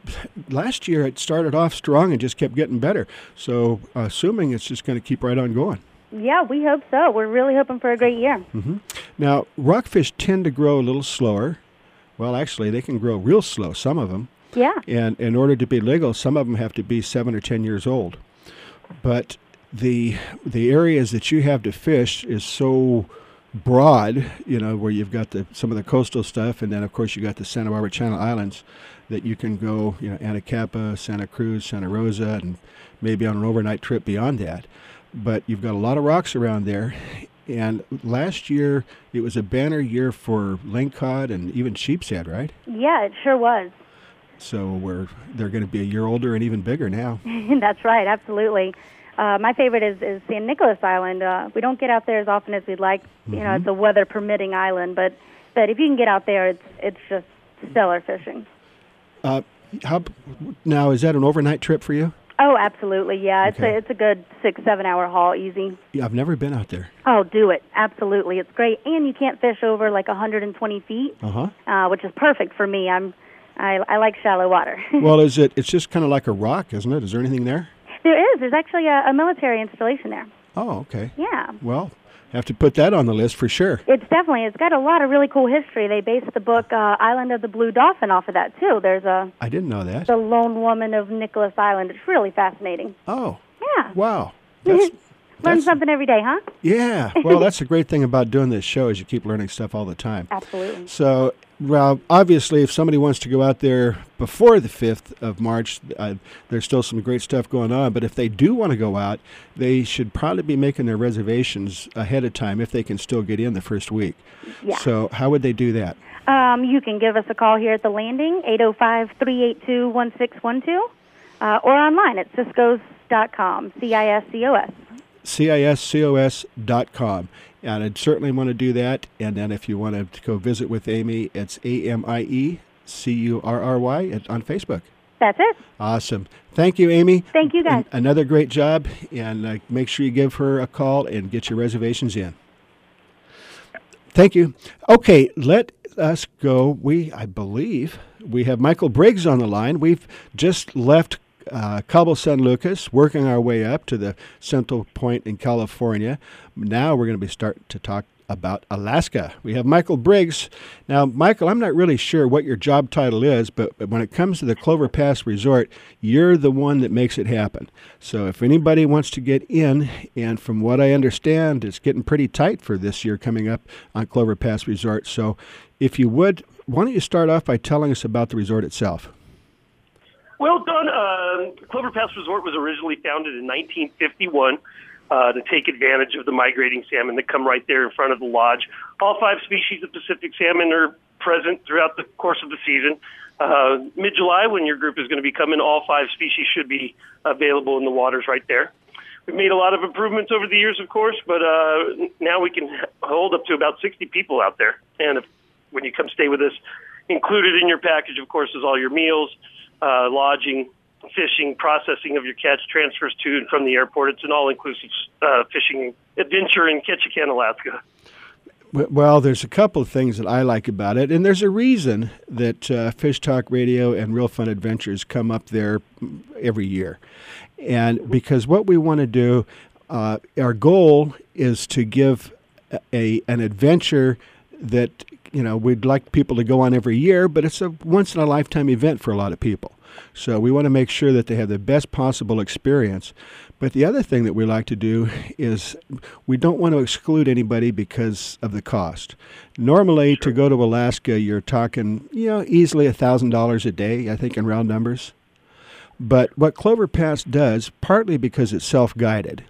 last year it started off strong and just kept getting better. So uh, assuming it's just going to keep right on going. Yeah, we hope so. We're really hoping for a great year. Mm-hmm. Now, rockfish tend to grow a little slower. Well, actually, they can grow real slow, some of them. Yeah. And in order to be legal, some of them have to be seven or ten years old. But the the areas that you have to fish is so broad, you know, where you've got the some of the coastal stuff, and then of course you got the Santa Barbara Channel Islands that you can go, you know, Anacapa, Santa Cruz, Santa Rosa, and maybe on an overnight trip beyond that. But you've got a lot of rocks around there, and last year it was a banner year for lingcod and even sheepshead, right? Yeah, it sure was. So we're they're going to be a year older and even bigger now. That's right, absolutely. Uh, my favorite is, is San Nicolas Island. Uh, we don't get out there as often as we'd like. Mm-hmm. You know, it's a weather-permitting island, but but if you can get out there, it's it's just stellar fishing. Uh, how now is that an overnight trip for you? Oh, absolutely, yeah. Okay. It's a, it's a good six, seven-hour haul, easy. Yeah, I've never been out there. Oh, do it. Absolutely, it's great. And you can't fish over like one hundred twenty feet, uh-huh. uh, which is perfect for me. I'm I, I like shallow water. Well, is it? It's just kind of like a rock, isn't it? Is there anything there? There is. There's actually a, a military installation there. Oh, okay. Yeah. Well, have to put that on the list for sure. It's definitely. It's got a lot of really cool history. They based the book uh, Island of the Blue Dolphin off of that, too. There's a... I didn't know that. The Lone Woman of Nicholas Island. It's really fascinating. Oh. Yeah. Wow. That's, Learn that's, something every day, huh? Yeah. Well, that's the great thing about doing this show is you keep learning stuff all the time. Absolutely. So... Well, obviously, if somebody wants to go out there before the fifth of March, uh, there's still some great stuff going on. But if they do want to go out, they should probably be making their reservations ahead of time if they can still get in the first week. Yeah. So how would they do that? Um, you can give us a call here at the landing, eight oh five, three eight two, one six one two, uh, or online at ciscos dot com, C I S C O S. C I S C O S dot com. And I'd certainly want to do that. And then if you want to go visit with Amy, it's A M I E C U R R Y on Facebook. That's it. Awesome. Thank you, Amy. Thank you, guys. An- another great job. And uh, make sure you give her a call and get your reservations in. Thank you. Okay, let us go. We, I believe, we have Michael Briggs on the line. We've just left Uh, Cabo San Lucas, working our way up to the central point in California. Now we're going to be starting to talk about Alaska. We have Michael Briggs. Now, Michael, I'm not really sure what your job title is, but when it comes to the Clover Pass Resort, you're the one that makes it happen. So if anybody wants to get in, and from what I understand, it's getting pretty tight for this year coming up on Clover Pass Resort. So if you would, why don't you start off by telling us about the resort itself? Well done. Um, Clover Pass Resort was originally founded in nineteen fifty-one uh, to take advantage of the migrating salmon that come right there in front of the lodge. All five species of Pacific salmon are present throughout the course of the season. Uh, mid-July, when your group is going to be coming, all five species should be available in the waters right there. We've made a lot of improvements over the years, of course, but uh, now we can hold up to about sixty people out there. And if, when you come stay with us, included in your package, of course, is all your meals, Uh, lodging, fishing, processing of your catch, transfers to and from the airport. It's an all-inclusive uh, fishing adventure in Ketchikan, Alaska. Well, there's a couple of things that I like about it, and there's a reason that uh, Fish Talk Radio and Real Fun Adventures come up there every year. And because what we want to do, uh, our goal is to give a an adventure that, you know, we'd like people to go on every year, but it's a once-in-a-lifetime event for a lot of people. So we want to make sure that they have the best possible experience. But the other thing that we like to do is we don't want to exclude anybody because of the cost. Normally, to go to Alaska, you're talking, you know, easily one thousand dollars a day, I think, in round numbers. But what Clover Pass does, partly because it's self-guided,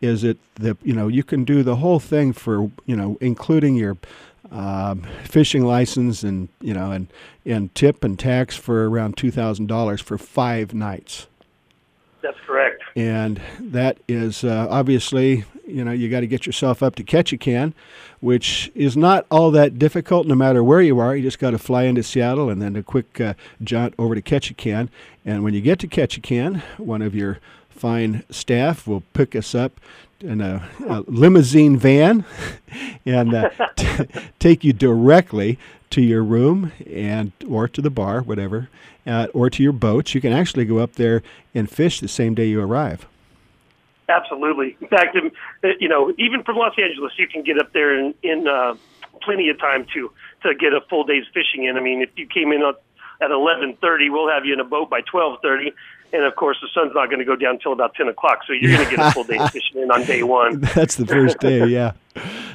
is that, the, you know, you can do the whole thing for, you know, including your Um, fishing license and, you know, and, and tip and tax for around two thousand dollars for five nights. That's correct. And that is uh, obviously, you know, you got to get yourself up to Ketchikan, which is not all that difficult no matter where you are. You just got to fly into Seattle and then a quick uh, jaunt over to Ketchikan. And when you get to Ketchikan, one of your fine staff will pick us up in a, a limousine van and uh, t- take you directly to your room and or to the bar, whatever, uh, or to your boats. You can actually go up there and fish the same day you arrive. Absolutely. In fact, you know, even from Los Angeles, you can get up there in, in uh, plenty of time to, to get a full day's fishing in. I mean, if you came in at eleven thirty, we'll have you in a boat by twelve thirty. And, of course, the sun's not going to go down until about ten o'clock, so you're going to get a full day of fishing in on day one. That's the first day, yeah.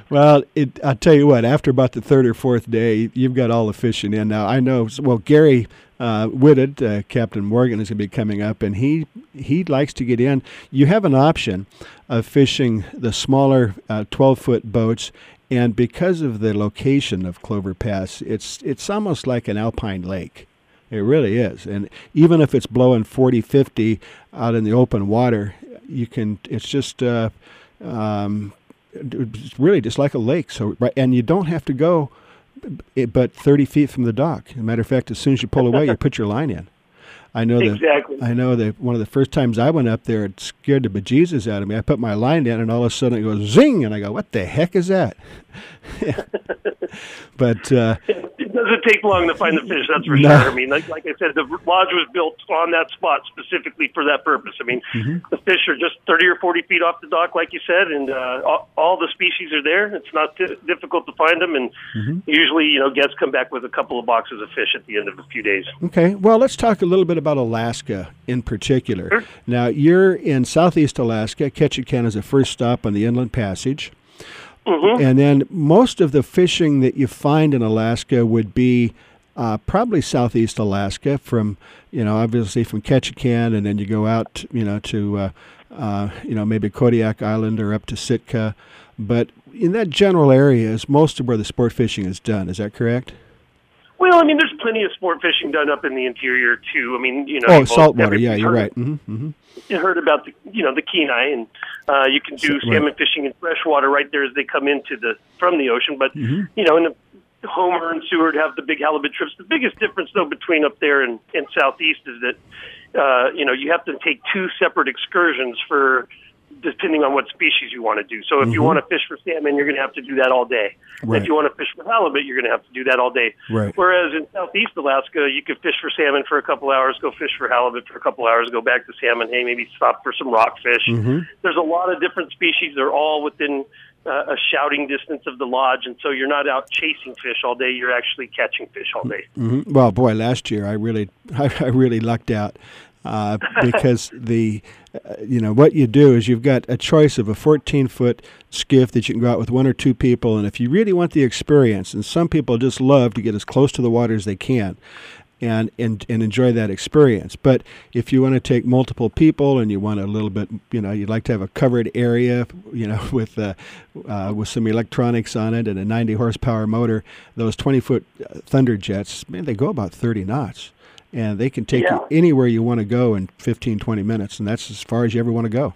Well, it, I'll tell you what, after about the third or fourth day, you've got all the fishing in. Now, I know, well, Gary uh, Whitted, uh, Captain Morgan, is going to be coming up, and he, he likes to get in. You have an option of fishing the smaller uh, twelve-foot boats, and because of the location of Clover Pass, it's it's almost like an alpine lake. It really is. And even if it's blowing forty, fifty out in the open water, you can, it's just uh, um, it's really just like a lake. So, and you don't have to go but thirty feet from the dock. As a matter of fact, as soon as you pull away, you put your line in. I know that, exactly. I know that one of the first times I went up there, it scared the bejesus out of me. I put my line in, and all of a sudden it goes zing, and I go, what the heck is that? But uh, it doesn't take long to find the fish, that's for no. sure. I mean, like, like I said, the lodge was built on that spot specifically for that purpose. I mean, mm-hmm. the fish are just thirty or forty feet off the dock, like you said, and uh, all, all the species are there. It's not t- difficult to find them, and mm-hmm. usually, you know, guests come back with a couple of boxes of fish at the end of a few days. Okay, well, let's talk a little bit about about Alaska in particular. Sure. Now, you're in southeast Alaska. Ketchikan is a first stop on the Inland Passage. Mm-hmm. And then most of the fishing that you find in Alaska would be uh, probably southeast Alaska from, you know, obviously from Ketchikan, and then you go out, you know, to, uh, uh, you know, maybe Kodiak Island or up to Sitka. But in that general area is most of where the sport fishing is done. Is that correct? Well, I mean, there's plenty of sport fishing done up in the interior, too. I mean, you know. Oh, saltwater, yeah, you're right. Mm-hmm, mm-hmm. You heard about, the, you know, the Kenai, and uh, you can do so, salmon right. fishing in freshwater right there as they come into the from the ocean. But, mm-hmm. you know, and the, Homer and Seward have the big halibut trips. The biggest difference, though, between up there and, and southeast is that, uh, you know, you have to take two separate excursions for depending on what species you want to do. So if mm-hmm. you want to fish for salmon, you're going to have to do that all day. Right. If you want to fish for halibut, you're going to have to do that all day. Right. Whereas in southeast Alaska, you could fish for salmon for a couple hours, go fish for halibut for a couple hours, go back to salmon, hey, maybe stop for some rockfish. Mm-hmm. There's a lot of different species. They're all within uh, a shouting distance of the lodge, and so you're not out chasing fish all day. You're actually catching fish all day. Mm-hmm. Well, boy, last year I really, I, I really lucked out. Uh, because the, uh, you know, what you do is you've got a choice of a fourteen-foot skiff that you can go out with one or two people, and if you really want the experience, and some people just love to get as close to the water as they can and, and, and enjoy that experience. But if you want to take multiple people and you want a little bit, you know, you'd like to have a covered area, you know, with uh, uh, with some electronics on it and a ninety-horsepower motor, those twenty-foot Thunder jets, man, they go about thirty knots. And they can take yeah. you anywhere you want to go in fifteen, twenty minutes, and that's as far as you ever want to go.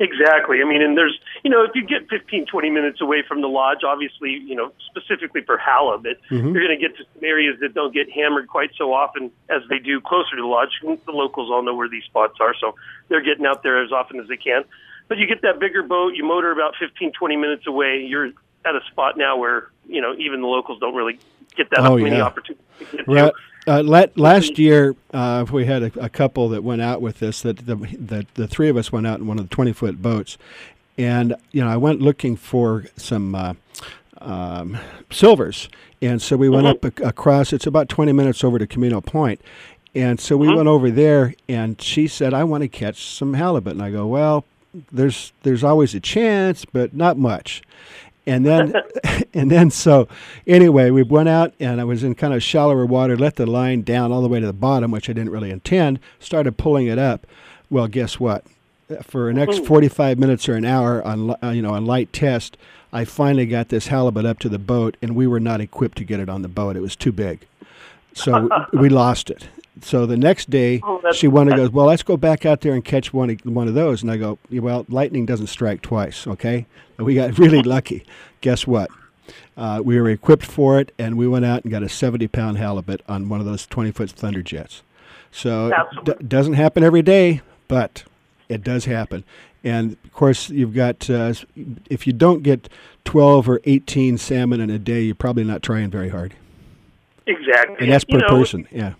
Exactly. I mean, and there's, you know, if you get fifteen, twenty minutes away from the lodge, obviously, you know, specifically for halibut, mm-hmm. you're going to get to some areas that don't get hammered quite so often as they do closer to the lodge. The locals all know where these spots are, so they're getting out there as often as they can. But you get that bigger boat, you motor about fifteen, twenty minutes away, you're at a spot now where, you know, even the locals don't really get that oh, many yeah. opportunities. Right. Uh, let, last year, uh, we had a, a couple that went out with this, that the, that the three of us went out in one of the twenty-foot boats. And, you know, I went looking for some uh, um, silvers. And so we went mm-hmm. up a, across, it's about twenty minutes over to Camino Point. And so we mm-hmm. went over there, and she said, I want to catch some halibut. And I go, well, there's there's always a chance, but not much. And then, and then so anyway, we went out, and I was in kind of shallower water, let the line down all the way to the bottom, which I didn't really intend, started pulling it up. Well, guess what? For the next forty-five minutes or an hour on, you know, on light test, I finally got this halibut up to the boat, and we were not equipped to get it on the boat. It was too big. So we lost it. So the next day, oh, she wanted to go, well, let's go back out there and catch one of, one of those. And I go, well, lightning doesn't strike twice, okay? And we got really lucky. Guess what? Uh, we were equipped for it, and we went out and got a seventy-pound halibut on one of those twenty-foot Thunderjets. So Absolutely. it d- doesn't happen every day, but it does happen. And, of course, you've got uh, – if you don't get twelve or eighteen salmon in a day, you're probably not trying very hard. Exactly. And that's per you know, person, yeah.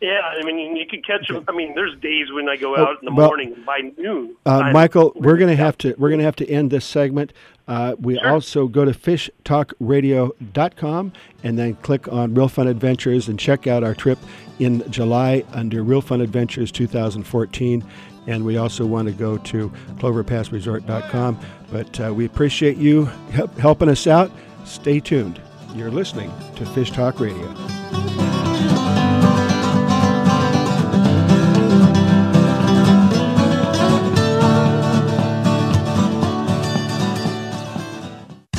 Yeah, I mean, you can catch them. I mean, there's days when I go out in the well, morning and by noon. Uh, Michael, we're gonna have to we're gonna have to end this segment. Uh, we sure. also go to fish talk radio dot com and then click on Real Fun Adventures and check out our trip in July under Real Fun Adventures twenty fourteen. And we also want to go to clover pass resort dot com. But uh, we appreciate you help, helping us out. Stay tuned. You're listening to Fish Talk Radio.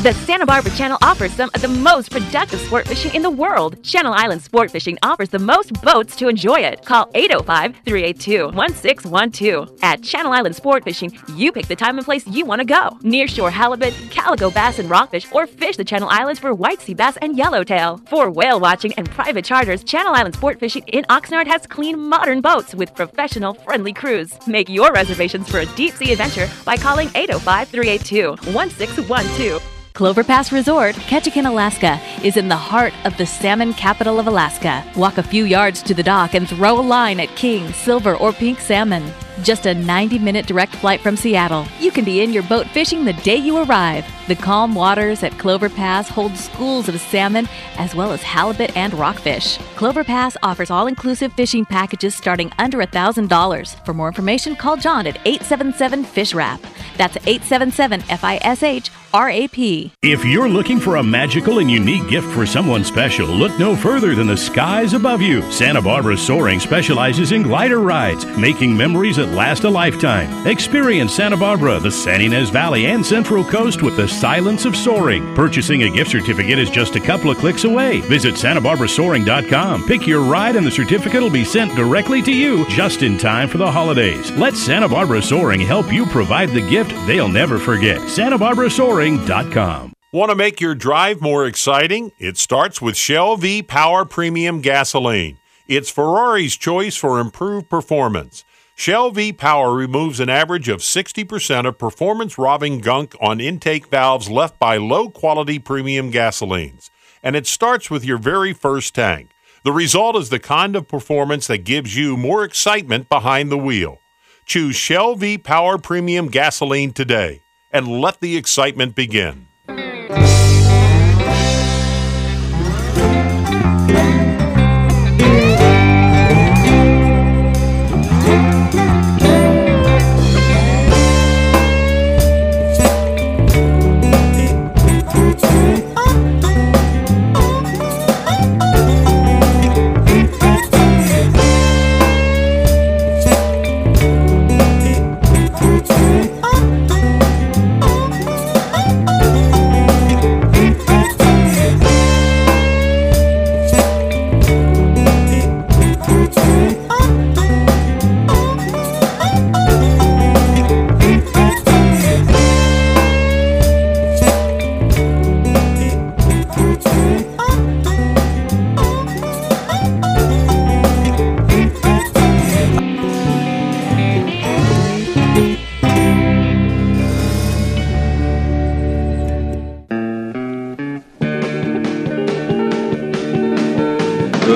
The Santa Barbara Channel offers some of the most productive sport fishing in the world. Channel Island Sport Fishing offers the most boats to enjoy it. Call eight oh five, three eight two, one six one two. At Channel Island Sport Fishing, you pick the time and place you want to go. Nearshore halibut, calico bass and rockfish, or fish the Channel Islands for white sea bass and yellowtail. For whale watching and private charters, Channel Island Sport Fishing in Oxnard has clean, modern boats with professional-friendly crews. Make your reservations for a deep-sea adventure by calling eight oh five, three eight two, one six one two. Clover Pass Resort, Ketchikan, Alaska, is in the heart of the salmon capital of Alaska. Walk a few yards to the dock and throw a line at king, silver, or pink salmon. Just a ninety-minute direct flight from Seattle. You can be in your boat fishing the day you arrive. The calm waters at Clover Pass hold schools of salmon as well as halibut and rockfish. Clover Pass offers all-inclusive fishing packages starting under one thousand dollars. For more information, call John at eight seven seven, fish rap. That's eight seven seven, F I S H, R A P. If you're looking for a magical and unique gift for someone special, look no further than the skies above you. Santa Barbara Soaring specializes in glider rides, making memories that last a lifetime. Experience Santa Barbara, the San Ynez Valley, and Central Coast with the silence of soaring. Purchasing a gift certificate is just a couple of clicks away. Visit santa barbara soaring dot com. Pick your ride and the certificate will be sent directly to you just in time for the holidays. Let Santa Barbara Soaring help you provide the gift they'll never forget. santa barbara soaring dot com. Want to make your drive more exciting? It starts with Shell V Power Premium Gasoline. It's Ferrari's choice for improved performance. Shell V Power removes an average of sixty percent of performance-robbing gunk on intake valves left by low-quality premium gasolines. And it starts with your very first tank. The result is the kind of performance that gives you more excitement behind the wheel. Choose Shell V Power Premium Gasoline today and let the excitement begin. Thank you.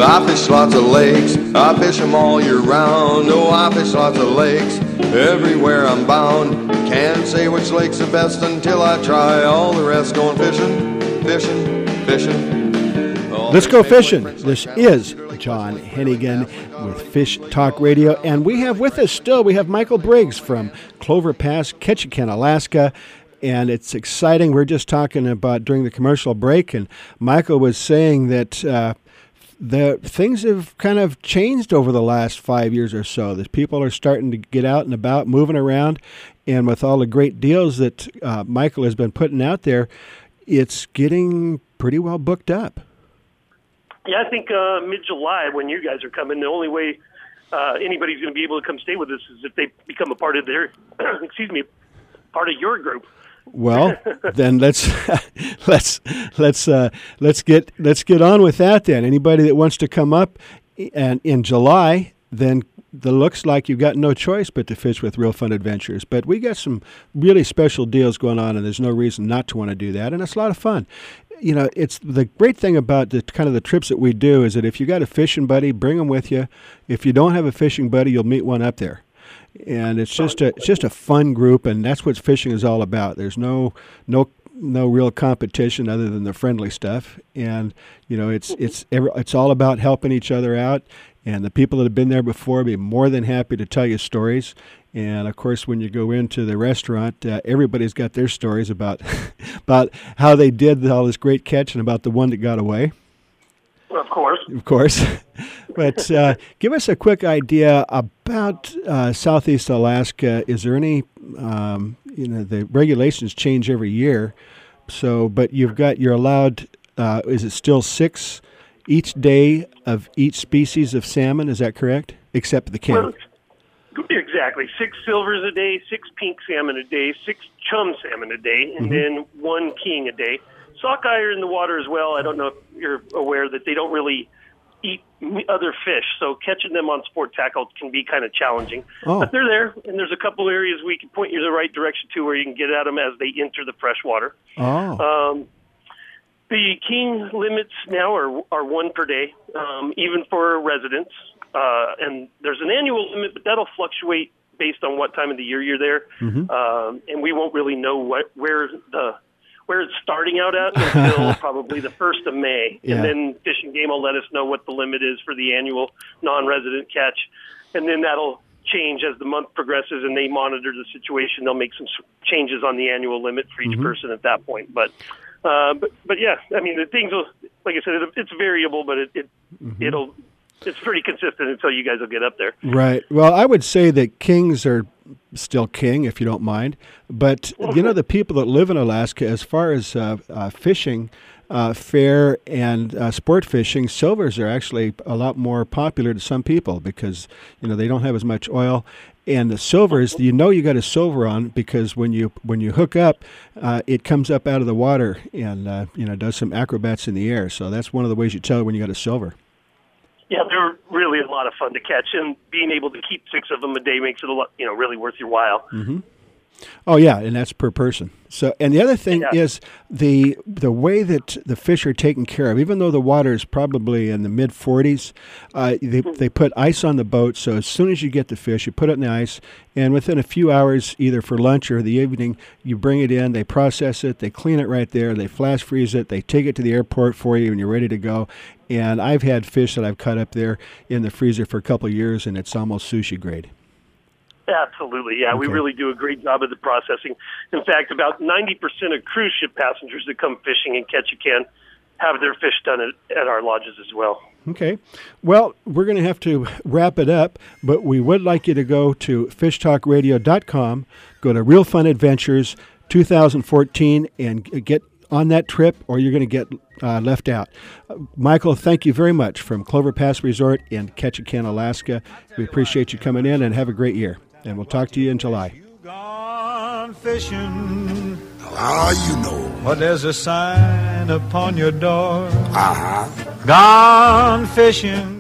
I fish lots of lakes, I fish them all year round. Oh, I fish lots of lakes, everywhere I'm bound. Can't say which lake's the best until I try all the rest. Going fishing, fishing, fishing. All Let's go fishing. This is John Hannigan with Fish Talk Radio, and we have with us still, we have Michael Briggs from Clover Pass, Ketchikan, Alaska. And it's exciting. We're just talking about during the commercial break, and Michael was saying that uh, the things have kind of changed over the last five years or so. That people are starting to get out and about, moving around, and with all the great deals that uh, Michael has been putting out there, it's getting pretty well booked up. Yeah, I think uh, mid-July when you guys are coming, the only way uh, anybody's going to be able to come stay with us is if they become a part of their, excuse me, part of your group. Well, then let's let's let's uh, let's get let's get on with that. Then anybody that wants to come up and in July, then the looks like you've got no choice but to fish with Real Fun Adventures. But we got some really special deals going on, and there's no reason not to want to do that. And it's a lot of fun. You know, it's the great thing about the kind of the trips that we do is that if you got a fishing buddy, bring them with you. If you don't have a fishing buddy, you'll meet one up there. And it's just a it's just a fun group, and that's what fishing is all about. There's no no no real competition other than the friendly stuff, and you know it's it's it's all about helping each other out. And the people that have been there before be more than happy to tell you stories. And of course, when you go into the restaurant, uh, everybody's got their stories about about how they did all this great catch and about the one that got away. Of course. Of course. But uh, give us a quick idea about uh, Southeast Alaska. Is there any, um, you know, the regulations change every year. So, but you've got, you're allowed, uh, is it still six each day of each species of salmon? Is that correct? Except the king. Well, exactly. Six silvers a day, six pink salmon a day, six chum salmon a day, and mm-hmm. then one king a day. Sockeye are in the water as well. I don't know if you're aware that they don't really eat other fish, so catching them on sport tackle can be kind of challenging. Oh. But they're there, and there's a couple areas we can point you the right direction to where you can get at them as they enter the fresh water. Oh. Um, the king limits now are, are one per day, um, even for residents. Uh, and there's an annual limit, but that'll fluctuate based on what time of the year you're there. Mm-hmm. Um, and we won't really know what where the... where it's starting out at until probably the first of May. Yeah. And then Fish and Game will let us know what the limit is for the annual non-resident catch. And then that'll change as the month progresses and they monitor the situation. They'll make some changes on the annual limit for each mm-hmm. person at that point. But, uh, but, but yeah, I mean, the things will, like I said, it's variable, but it, it mm-hmm. it'll, it's pretty consistent until you guys will get up there. Right. Well, I would say that kings are still king, if you don't mind. But, you know, the people that live in Alaska, as far as uh, uh, fishing, uh, fair and uh, sport fishing, silvers are actually a lot more popular to some people because, you know, they don't have as much oil. And the silvers, you know you got a silver on because when you when you hook up, uh, it comes up out of the water and, uh, you know, does some acrobats in the air. So that's one of the ways you tell when you got a silver. Yeah, they're really a lot of fun to catch, and being able to keep six of them a day makes it a lot, you know, really worth your while. Mm-hmm. Oh yeah, and that's per person. So, and the other thing yeah. is the the way that the fish are taken care of. Even though the water is probably in the mid forties, uh, they mm-hmm. they put ice on the boat. So as soon as you get the fish, you put it in the ice, and within a few hours, either for lunch or the evening, you bring it in. They process it, they clean it right there, they flash freeze it, they take it to the airport for you, and you're ready to go. And I've had fish that I've cut up there in the freezer for a couple of years, and it's almost sushi grade. Absolutely, yeah. Okay. We really do a great job of the processing. In fact, about ninety percent of cruise ship passengers that come fishing in Ketchikan have their fish done at, at our lodges as well. Okay. Well, we're going to have to wrap it up, but we would like you to go to fish talk radio dot com, go to Real Fun Adventures twenty fourteen, and get on that trip, or you're going to get uh, left out. Uh, Michael, thank you very much from Clover Pass Resort in Ketchikan, Alaska. We appreciate you coming in, and have a great year. And we'll talk to you in July. You gone fishing. Ah, you know. But there's a sign upon your door. Ah. Uh-huh. Gone fishing.